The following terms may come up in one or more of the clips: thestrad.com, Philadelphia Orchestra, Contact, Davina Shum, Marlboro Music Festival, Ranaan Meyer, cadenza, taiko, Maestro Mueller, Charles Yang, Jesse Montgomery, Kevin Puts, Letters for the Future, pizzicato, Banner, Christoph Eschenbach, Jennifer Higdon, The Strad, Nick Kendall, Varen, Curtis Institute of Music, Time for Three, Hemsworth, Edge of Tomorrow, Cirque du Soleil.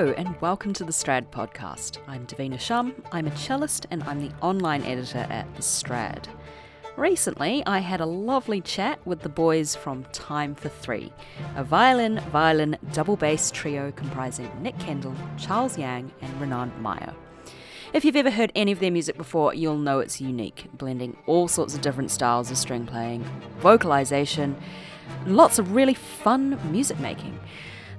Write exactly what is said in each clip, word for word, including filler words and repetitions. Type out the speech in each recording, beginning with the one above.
Hello and welcome to the Strad podcast. I'm Davina Shum, I'm a cellist and I'm the online editor at the Strad. Recently, I had a lovely chat with the boys from Time for Three, a violin, violin, double bass trio comprising Nick Kendall, Charles Yang and Ranaan Meyer. If you've ever heard any of their music before, you'll know it's unique, blending all sorts of different styles of string playing, vocalization, and lots of really fun music making.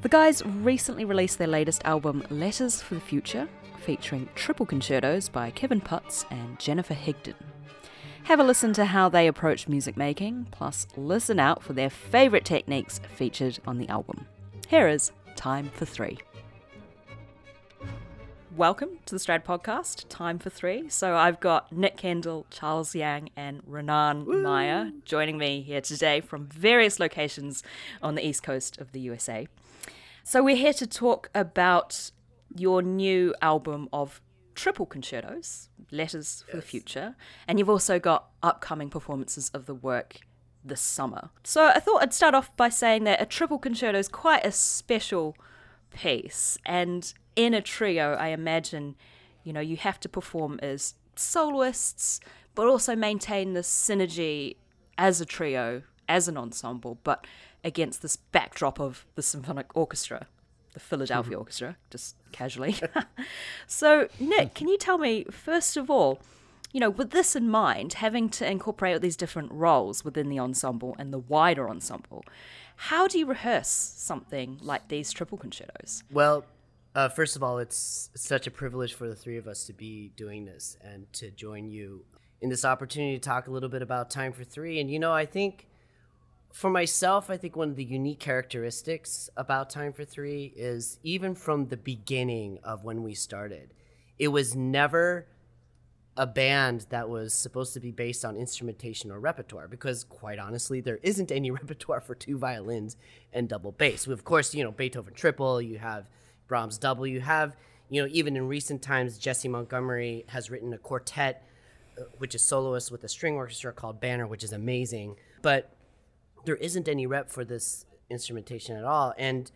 The guys recently released their latest album, Letters for the Future, featuring triple concertos by Kevin Puts and Jennifer Higdon. Have a listen to how they approach music making, plus listen out for their favourite techniques featured on the album. Here is Time for Three. Welcome to the Strad podcast, Time for Three. So I've got Nick Kendall, Charles Yang and Ranaan Meyer joining me here today from various locations on the east coast of the U S A. So we're here to talk about your new album of triple concertos, Letters for yes. the Future, and you've also got upcoming performances of the work this summer. So I thought I'd start off by saying that a triple concerto is quite a special piece, and in a trio, I imagine, you know, you have to perform as soloists, but also maintain the synergy as a trio, as an ensemble, but against this backdrop of the symphonic orchestra, the Philadelphia mm-hmm. Orchestra, just casually. So, Nick, can you tell me, first of all, you know, with this in mind, having to incorporate all these different roles within the ensemble and the wider ensemble, how do you rehearse something like these triple concertos? Well, uh, first of all, it's such a privilege for the three of us to be doing this and to join you in this opportunity to talk a little bit about Time for Three. And, you know, I think for myself, I think one of the unique characteristics about Time for Three is even from the beginning of when we started, it was never a band that was supposed to be based on instrumentation or repertoire, because quite honestly, there isn't any repertoire for two violins and double bass. Of course, you know, Beethoven triple, you have Brahms double, you have, you know, even in recent times, Jesse Montgomery has written a quartet, which is soloist with a string orchestra called Banner, which is amazing. But there isn't any rep for this instrumentation at all. And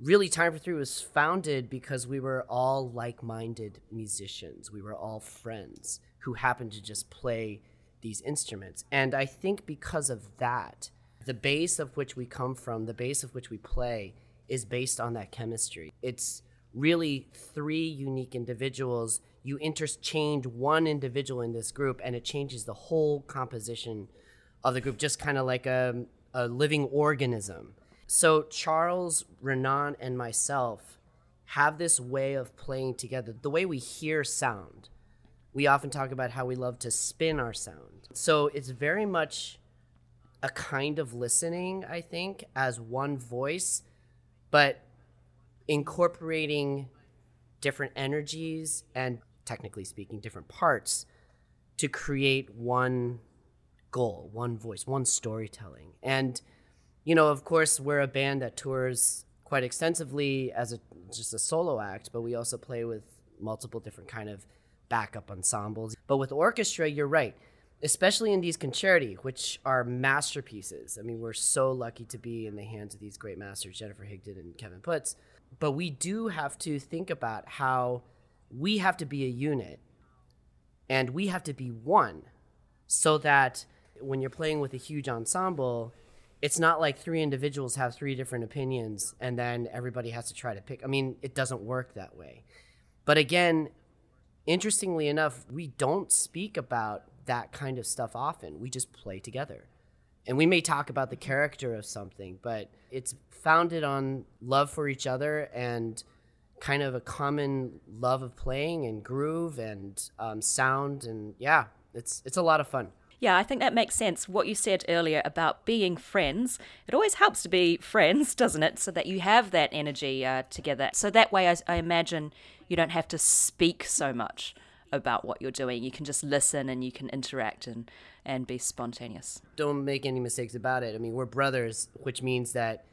really, Time for Three was founded because we were all like-minded musicians. We were all friends who happened to just play these instruments. And I think because of that, the base of which we come from, the base of which we play, is based on that chemistry. It's really three unique individuals. You interchange one individual in this group, and it changes the whole composition of the group, just kind of like a, a living organism. So Charles, Ranaan, and myself have this way of playing together. The way we hear sound, we often talk about how we love to spin our sound. So it's very much a kind of listening, I think, as one voice, but incorporating different energies and, technically speaking, different parts to create one goal, one voice, one storytelling. And, you know, of course, we're a band that tours quite extensively as a just a solo act, but we also play with multiple different kind of backup ensembles. But with orchestra, you're right, especially in these concerti, which are masterpieces. I mean, we're so lucky to be in the hands of these great masters, Jennifer Higdon and Kevin Puts. But we do have to think about how we have to be a unit and we have to be one, so that when you're playing with a huge ensemble, it's not like three individuals have three different opinions and then everybody has to try to pick. I mean, it doesn't work that way. But again, interestingly enough, we don't speak about that kind of stuff often. We just play together. And we may talk about the character of something, but it's founded on love for each other and kind of a common love of playing and groove and um, sound and yeah, it's it's a lot of fun. Yeah, I think that makes sense. What you said earlier about being friends, it always helps to be friends, doesn't it? So that you have that energy uh, together. So that way, I, I imagine you don't have to speak so much about what you're doing. You can just listen and you can interact and, and be spontaneous. Don't make any mistakes about it. I mean, we're brothers, which means that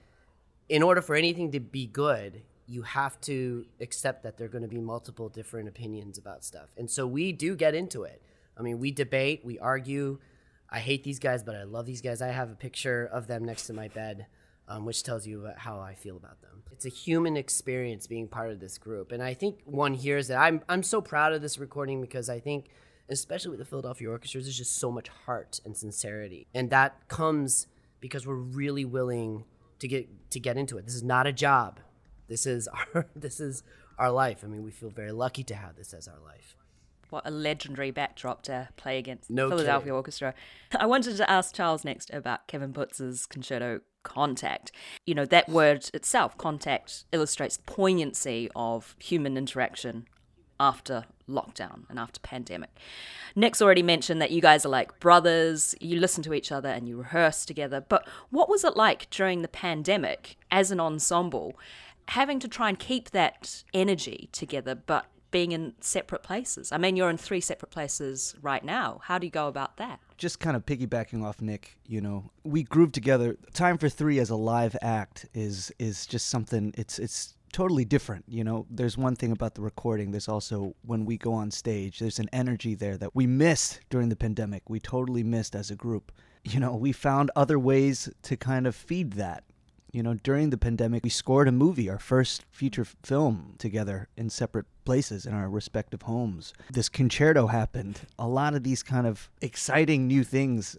in order for anything to be good, you have to accept that there are going to be multiple different opinions about stuff. And so we do get into it. I mean, we debate, we argue. I hate these guys, but I love these guys. I have a picture of them next to my bed um, which tells you about how I feel about them. It's a human experience being part of this group. And I think one hears that. I'm I'm so proud of this recording because I think, especially with the Philadelphia Orchestra, there's just so much heart and sincerity. And that comes because we're really willing to get to get into it. This is not a job. This is our this is our life. I mean, we feel very lucky to have this as our life. What a legendary backdrop to play against the no Philadelphia kidding. Orchestra. I wanted to ask Charles next about Kevin Puts's concerto Contact. You know, that word itself, contact, illustrates the poignancy of human interaction after lockdown and after pandemic. Nick's already mentioned that you guys are like brothers, you listen to each other and you rehearse together. But what was it like during the pandemic as an ensemble, having to try and keep that energy together, but being in separate places? I mean, you're in three separate places right now. How do you go about that? Just kind of piggybacking off Nick, you know, we groove together. Time for Three as a live act is is just something, it's it's totally different. You know, there's one thing about the recording. There's also when we go on stage, there's an energy there that we missed during the pandemic. We totally missed as a group. You know, we found other ways to kind of feed that. You know, during the pandemic, we scored a movie, our first feature film together in separate places in our respective homes. This concerto happened. A lot of these kind of exciting new things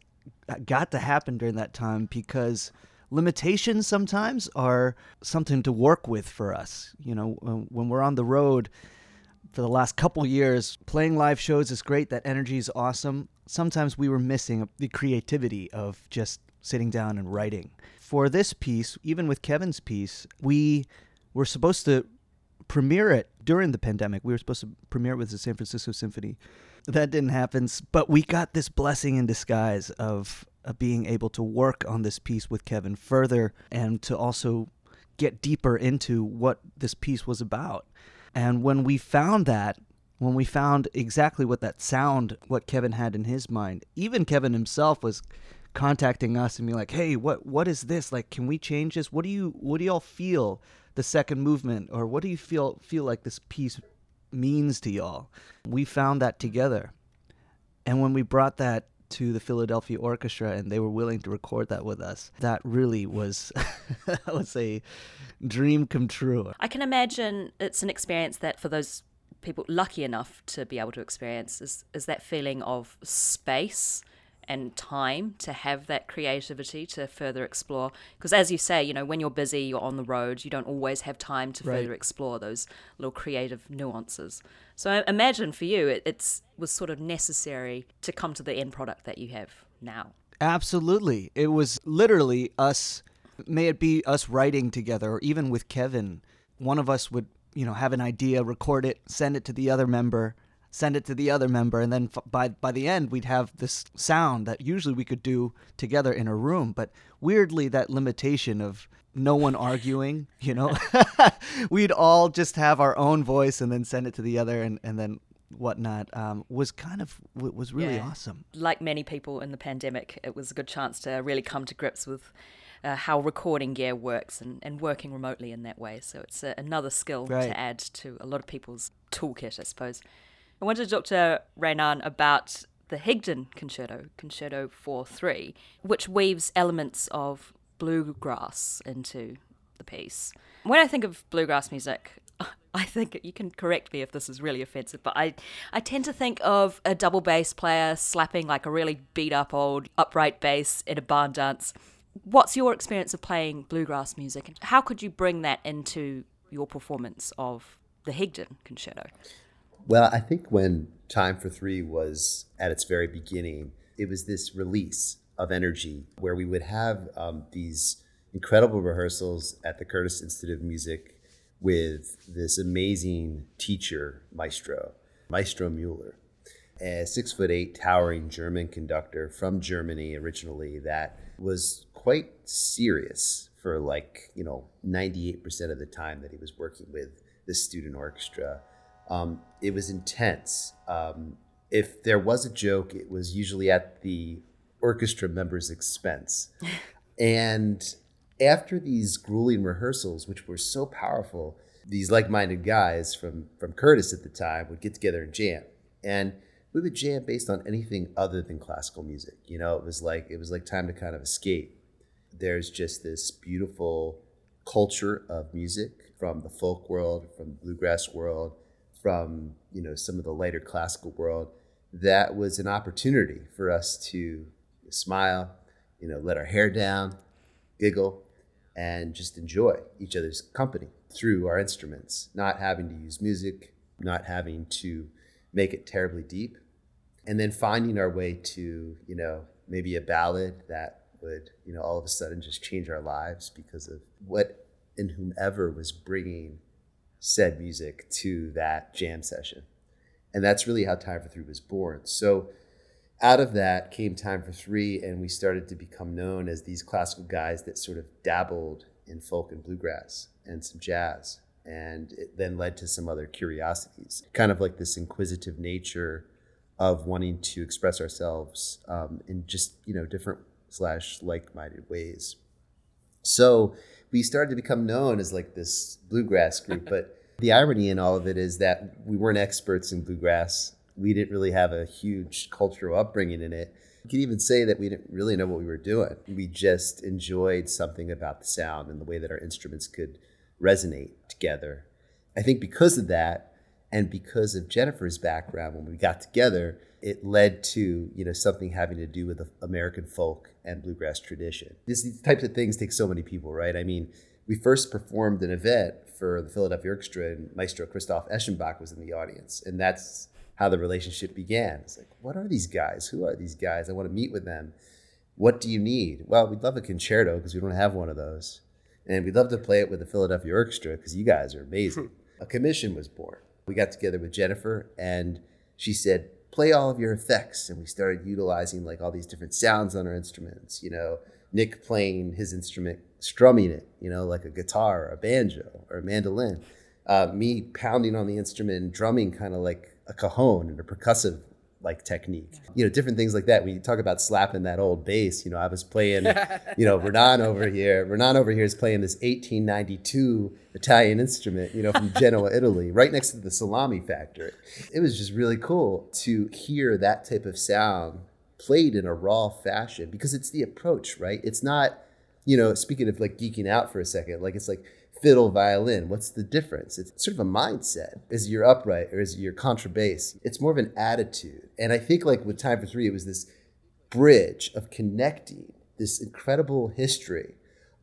got to happen during that time because limitations sometimes are something to work with for us. You know, when we're on the road for the last couple years, playing live shows is great. That energy is awesome. Sometimes we were missing the creativity of just sitting down and writing. For this piece, even with Kevin's piece, we were supposed to premiere it during the pandemic. We were supposed to premiere it with the San Francisco Symphony. That didn't happen, but we got this blessing in disguise of uh, being able to work on this piece with Kevin further and to also get deeper into what this piece was about. And when we found that, when we found exactly what that sound, what Kevin had in his mind, even Kevin himself was contacting us and be like, hey, what what is this? Like, can we change this? What do you what do y'all feel the second movement, or what do you feel feel like this piece means to y'all? We found that together. And when we brought that to the Philadelphia Orchestra and they were willing to record that with us, that really was, I would say, dream come true. I can imagine it's an experience that for those people lucky enough to be able to experience is, is that feeling of space and time to have that creativity to further explore, because as you say, you know, when you're busy, you're on the road, you don't always have time to right. further explore those little creative nuances. So I imagine for you it it's, was sort of necessary to come to the end product that you have now. Absolutely. It was literally us, may it be us writing together, or even with Kevin, one of us would, you know, have an idea, record it, send it to the other member, send it to the other member, and then f- by by the end, we'd have this sound that usually we could do together in a room. But weirdly, that limitation of no one arguing, you know, we'd all just have our own voice and then send it to the other and, and then whatnot, um, was kind of, was really yeah. awesome. Like many people in the pandemic, it was a good chance to really come to grips with Uh, how recording gear works and, and working remotely in that way. So it's a, another skill right. to add to a lot of people's toolkit, I suppose. I wanted to talk to Ranaan about the Higdon Concerto, Concerto four three, which weaves elements of bluegrass into the piece. When I think of bluegrass music, I think, you can correct me if this is really offensive, but I, I tend to think of a double bass player slapping like a really beat up old upright bass in a barn dance. What's your experience of playing bluegrass music, and how could you bring that into your performance of the Higdon Concerto? Well, I think when Time for Three was at its very beginning, it was this release of energy where we would have um, these incredible rehearsals at the Curtis Institute of Music with this amazing teacher, Maestro, Maestro Mueller, a six foot eight towering German conductor from Germany originally that was quite serious for like, you know, ninety-eight percent of the time that he was working with the student orchestra. Um, it was intense. Um, if there was a joke, it was usually at the orchestra member's expense. And after these grueling rehearsals, which were so powerful, these like-minded guys from, from Curtis at the time would get together and jam. And we would jam based on anything other than classical music. You know, it was like, it was like time to kind of escape. there's just this beautiful culture of music from the folk world, from the bluegrass world, from, you know, some of the later classical world. That was an opportunity for us to smile, you know, let our hair down, giggle, and just enjoy each other's company through our instruments, not having to use music, not having to make it terribly deep, and then finding our way to, you know, maybe a ballad that would, you know, all of a sudden just change our lives because of what and whomever was bringing said music to that jam session. And that's really how Time for Three was born. So out of that came Time for Three, and we started to become known as these classical guys that sort of dabbled in folk and bluegrass and some jazz. And it then led to some other curiosities, kind of like this inquisitive nature of wanting to express ourselves um, in just, you know, different slash like-minded ways. So we started to become known as like this bluegrass group, but the irony in all of it is that we weren't experts in bluegrass. We didn't really have a huge cultural upbringing in it. You could even say that we didn't really know what we were doing. We just enjoyed something about the sound and the way that our instruments could resonate together. I think because of that, and because of Jennifer's background, when we got together, it led to, you know, something having to do with the American folk and bluegrass tradition. This, these types of things take so many people, right? I mean, we first performed an event for the Philadelphia Orchestra, and Maestro Christoph Eschenbach was in the audience. And that's how the relationship began. It's like, what are these guys? Who are these guys? I want to meet with them. What do you need? Well, we'd love a concerto because we don't have one of those. And we'd love to play it with the Philadelphia Orchestra because you guys are amazing. A commission was born. We got together with Jennifer, and she said, play all of your effects. And we started utilizing like all these different sounds on our instruments, you know, Nick playing his instrument, strumming it, you know, like a guitar or a banjo or a mandolin, uh, me pounding on the instrument and drumming kind of like a cajon and a percussive like technique, you know, different things like that. When you talk about slapping that old bass, you know, I was playing, you know, Ranaan over here. Ranaan over here is playing this eighteen ninety-two Italian instrument, you know, from Genoa, Italy, right next to the salami factory. It was just really cool to hear that type of sound played in a raw fashion because it's the approach, right? It's not, you know, speaking of like geeking out for a second, like it's like fiddle, violin, what's the difference? It's sort of a mindset. Is it your upright or is it your contrabass? It's more of an attitude. And I think like with Time for Three, it was this bridge of connecting this incredible history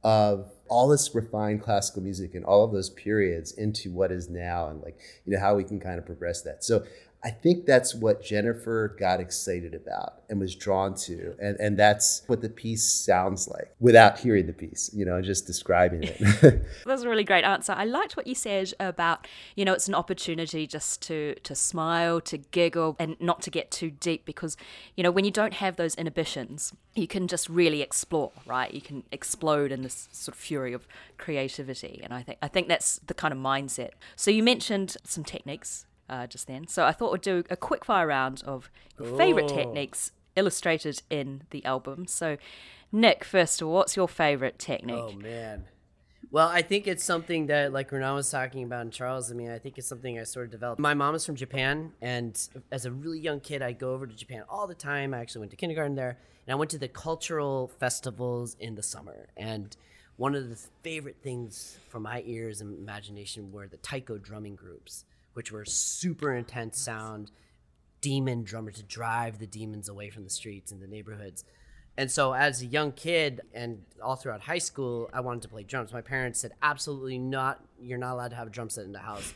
of all this refined classical music and all of those periods into what is now, and like, you know, how we can kind of progress that. So I think that's what Jennifer got excited about and was drawn to. And and that's what the piece sounds like without hearing the piece, you know, just describing it. That was a really great answer. I liked what you said about, you know, it's an opportunity just to, to smile, to giggle, and not to get too deep because, you know, when you don't have those inhibitions, you can just really explore, right? You can explode in this sort of fury of creativity. And I think I think that's the kind of mindset. So you mentioned some techniques. Uh, just then. So I thought we'd do a quick fire round of your favourite techniques illustrated in the album. So Nick, first of all, what's your favourite technique? Oh, man. Well, I think it's something that, like Ranaan was talking about and Charles, I mean, I think it's something I sort of developed. My mom is from Japan, and as a really young kid, I go over to Japan all the time. I actually went to kindergarten there, and I went to the cultural festivals in the summer. And one of the favorite things for my ears and imagination were the taiko drumming groups, which were super intense sound, demon drummer to drive the demons away from the streets and the neighborhoods. And so as a young kid and all throughout high school, I wanted to play drums. My parents said, absolutely not. You're not allowed to have a drum set in the house.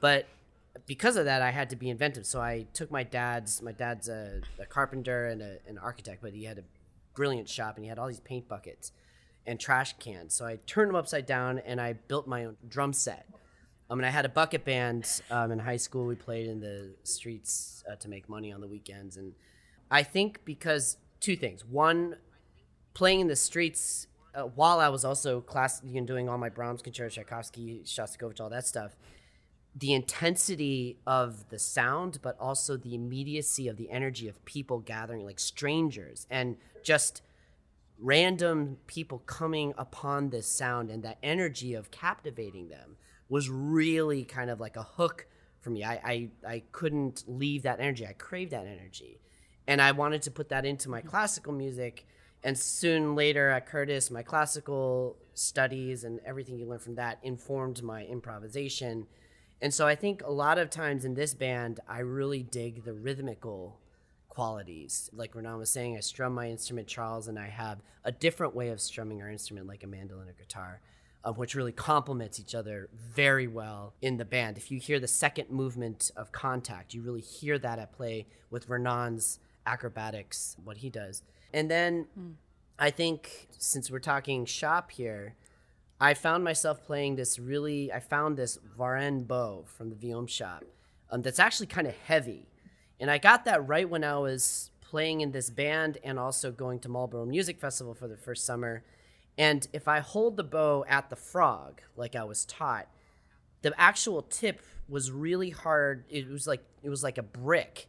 But because of that, I had to be inventive. So I took my dad's, my dad's a, a carpenter and a, an architect, but he had a brilliant shop and he had all these paint buckets and trash cans. So I turned them upside down and I built my own drum set. I mean, I had a bucket band um, in high school. We played in the streets uh, to make money on the weekends. And I think because two things. One, playing in the streets uh, while I was also class, you know, doing all my Brahms concertos, Tchaikovsky, Shostakovich, all that stuff, the intensity of the sound, but also the immediacy of the energy of people gathering, like strangers, and just random people coming upon this sound and that energy of captivating them was really kind of like a hook for me. I, I I couldn't leave that energy. I craved that energy. And I wanted to put that into my classical music And soon later at Curtis, my classical studies and everything you learn from that informed my improvisation. And so I think a lot of times in this band, I really dig the rhythmical qualities. Like Ranaan was saying, I strum my instrument. Charles and I have a different way of strumming our instrument, like a mandolin or guitar, um, which really complements each other very well in the band. If you hear the second movement of Contact, you really hear that at play with Ranaan's acrobatics, what he does. And then mm. I think since we're talking shop here, I found myself playing this really, I found this Varen bow from the Vium shop um, that's actually kind of heavy. And I got that right when I was playing in this band and also going to Marlboro Music Festival for the first summer. And if I hold the bow at the frog, like I was taught, the actual tip was really hard. It was like it was like a brick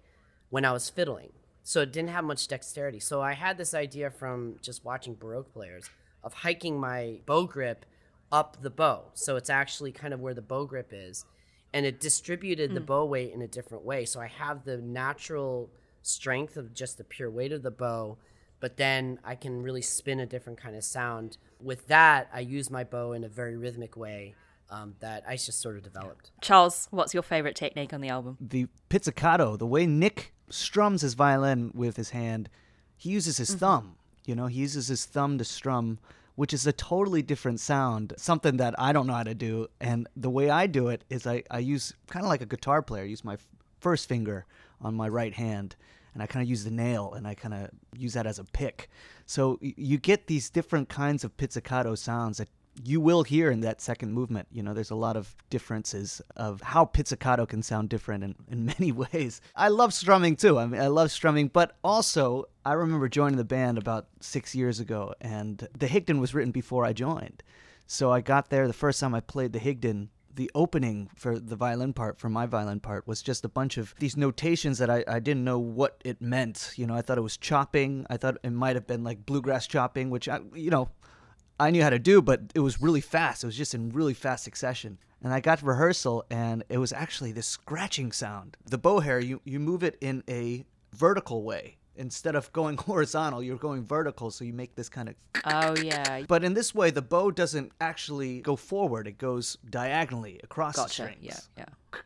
when I was fiddling. So it didn't have much dexterity. So I had this idea from just watching Baroque players of hiking my bow grip up the bow. So it's actually kind of where the bow grip is. And it distributed mm. the bow weight in a different way. So I have the natural strength of just the pure weight of the bow, but then I can really spin a different kind of sound. With that, I use my bow in a very rhythmic way. Um, that I just sort of developed. Charles, what's your favorite technique on the album? The pizzicato, the way Nick strums his violin with his hand. He uses his mm-hmm. thumb, you know, he uses his thumb to strum, which is a totally different sound, something that I don't know how to do. And the way I do it is I, I use, kind of like a guitar player, I use my f- first finger on my right hand, and I kind of use the nail, and I kind of use that as a pick. So y- you get these different kinds of pizzicato sounds that you will hear in that second movement. You know, there's a lot of differences of how pizzicato can sound different in, in many ways. I love strumming too. I mean, I love strumming, but also I remember joining the band about six years ago, and the Higdon was written before I joined. So I got there, the first time I played the Higdon, the opening for the violin part, for my violin part, was just a bunch of these notations that I, I didn't know what it meant. You know, I thought it was chopping. I thought it might have been like bluegrass chopping, which, I, you know, I knew how to do, but it was really fast. It was just in really fast succession. And I got to rehearsal, and it was actually this scratching sound. The bow hair, you, you move it in a vertical way. Instead of going horizontal, you're going vertical, so you make this kind of... Oh, yeah. But in this way, the bow doesn't actually go forward. It goes diagonally across gotcha. The strings. Yeah, yeah.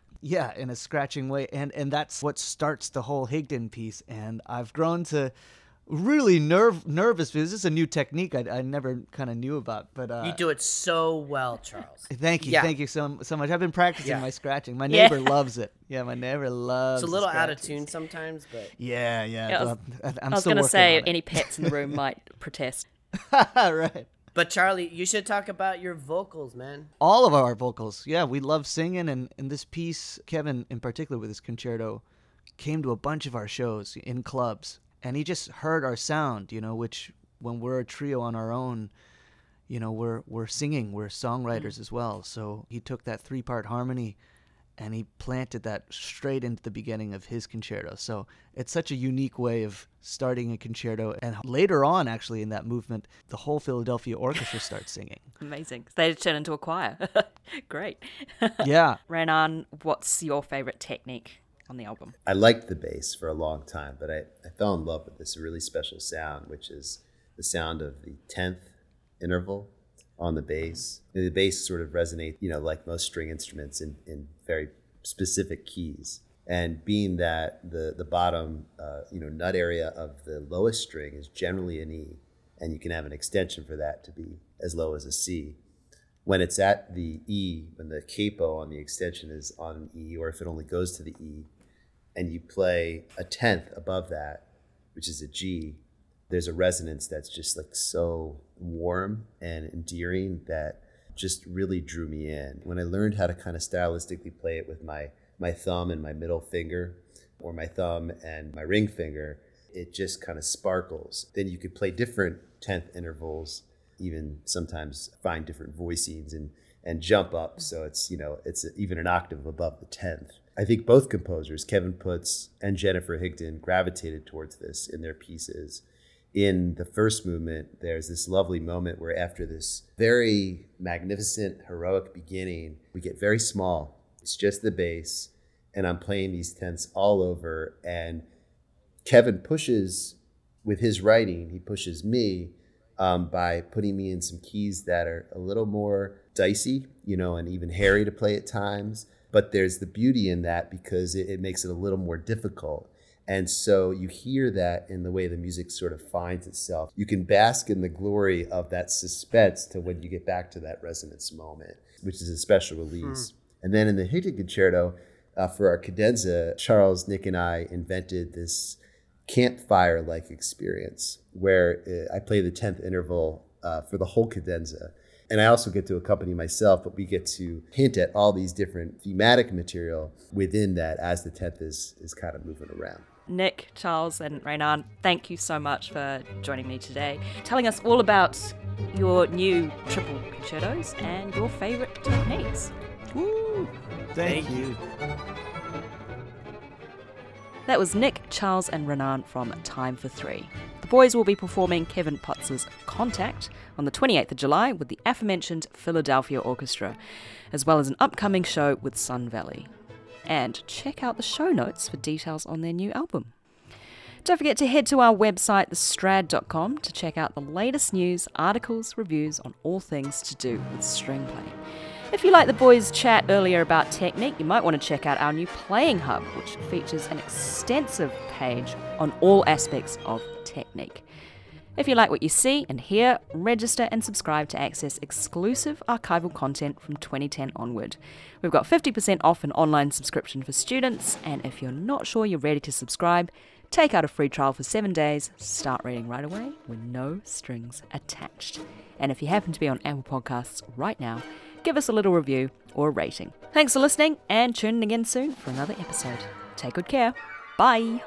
Yeah, in a scratching way. And, and that's what starts the whole Higdon piece. And I've grown to... really nerve nervous because this is a new technique I, I never kind of knew about. But uh, you do it so well, Charles. Thank you, yeah. thank you so so much. I've been practicing yeah. my scratching. My neighbor yeah. loves it. Yeah, my neighbor loves. It's a little out of tune sometimes, but yeah, yeah. yeah I was, I'm I was still gonna say any pets in the room might protest. Right. But Charlie, you should talk about your vocals, man. All of our vocals. Yeah, we love singing, and in this piece, Kevin in particular with his concerto came to a bunch of our shows in clubs. And he just heard our sound, you know, which when we're a trio on our own, you know, we're we're singing, we're songwriters mm-hmm. as well. So he took that three-part harmony and he planted that straight into the beginning of his concerto. So it's such a unique way of starting a concerto. And later on, actually, in that movement, the whole Philadelphia Orchestra starts singing. Amazing. They turn into a choir. Great. Yeah. Ranaan, what's your favorite technique on the album? I liked the bass for a long time, but I, I fell in love with this really special sound, which is the sound of the tenth interval on the bass. And the bass sort of resonates, you know, like most string instruments in, in very specific keys. And being that the, the bottom, uh, you know, nut area of the lowest string is generally an E, and you can have an extension for that to be as low as a C. When it's at the E, when the capo on the extension is on an E, or if it only goes to the E, and you play a tenth above that, which is a G, there's a resonance that's just like so warm and endearing that just really drew me in. When I learned how to kind of stylistically play it with my, my thumb and my middle finger, or my thumb and my ring finger, it just kind of sparkles. Then you could play different tenth intervals, even sometimes find different voicings and, and jump up. So it's, you know, it's even an octave above the tenth. I think both composers, Kevin Puts and Jennifer Higdon, gravitated towards this in their pieces. In the first movement, there's this lovely moment where after this very magnificent, heroic beginning, we get very small. It's just the bass, and I'm playing these tenths all over, and Kevin pushes with his writing, he pushes me um, by putting me in some keys that are a little more dicey, you know, and even hairy to play at times. But there's the beauty in that because it, it makes it a little more difficult. And so you hear that in the way the music sort of finds itself. You can bask in the glory of that suspense to when you get back to that resonance moment, which is a special release. Hmm. And then in the Higdon Concerto, uh, for our cadenza, Charles, Nick, and I invented this campfire-like experience where uh, I play the tenth interval uh, for the whole cadenza. And I also get to accompany myself, but we get to hint at all these different thematic material within that as the tenth is, is kind of moving around. Nick, Charles, and Ranaan, thank you so much for joining me today, telling us all about your new triple concertos and your favorite techniques. Woo! Thank, thank you. you. That was Nick, Charles, and Ranaan from Time for Three. The boys will be performing Kevin Puts' Contact on the twenty-eighth of July with the aforementioned Philadelphia Orchestra, as well as an upcoming show with Sun Valley. And check out the show notes for details on their new album. Don't forget to head to our website, the strad dot com, to check out the latest news, articles, reviews on all things to do with string playing. If you like the boys' chat earlier about technique, you might want to check out our new Playing Hub, which features an extensive page on all aspects of technique. If you like what you see and hear, register and subscribe to access exclusive archival content from twenty ten onward. We've got fifty percent off an online subscription for students, and if you're not sure you're ready to subscribe, take out a free trial for seven days, start reading right away with no strings attached. And if you happen to be on Apple Podcasts right now, give us a little review or a rating. Thanks for listening, and tune in again soon for another episode. Take good care. Bye.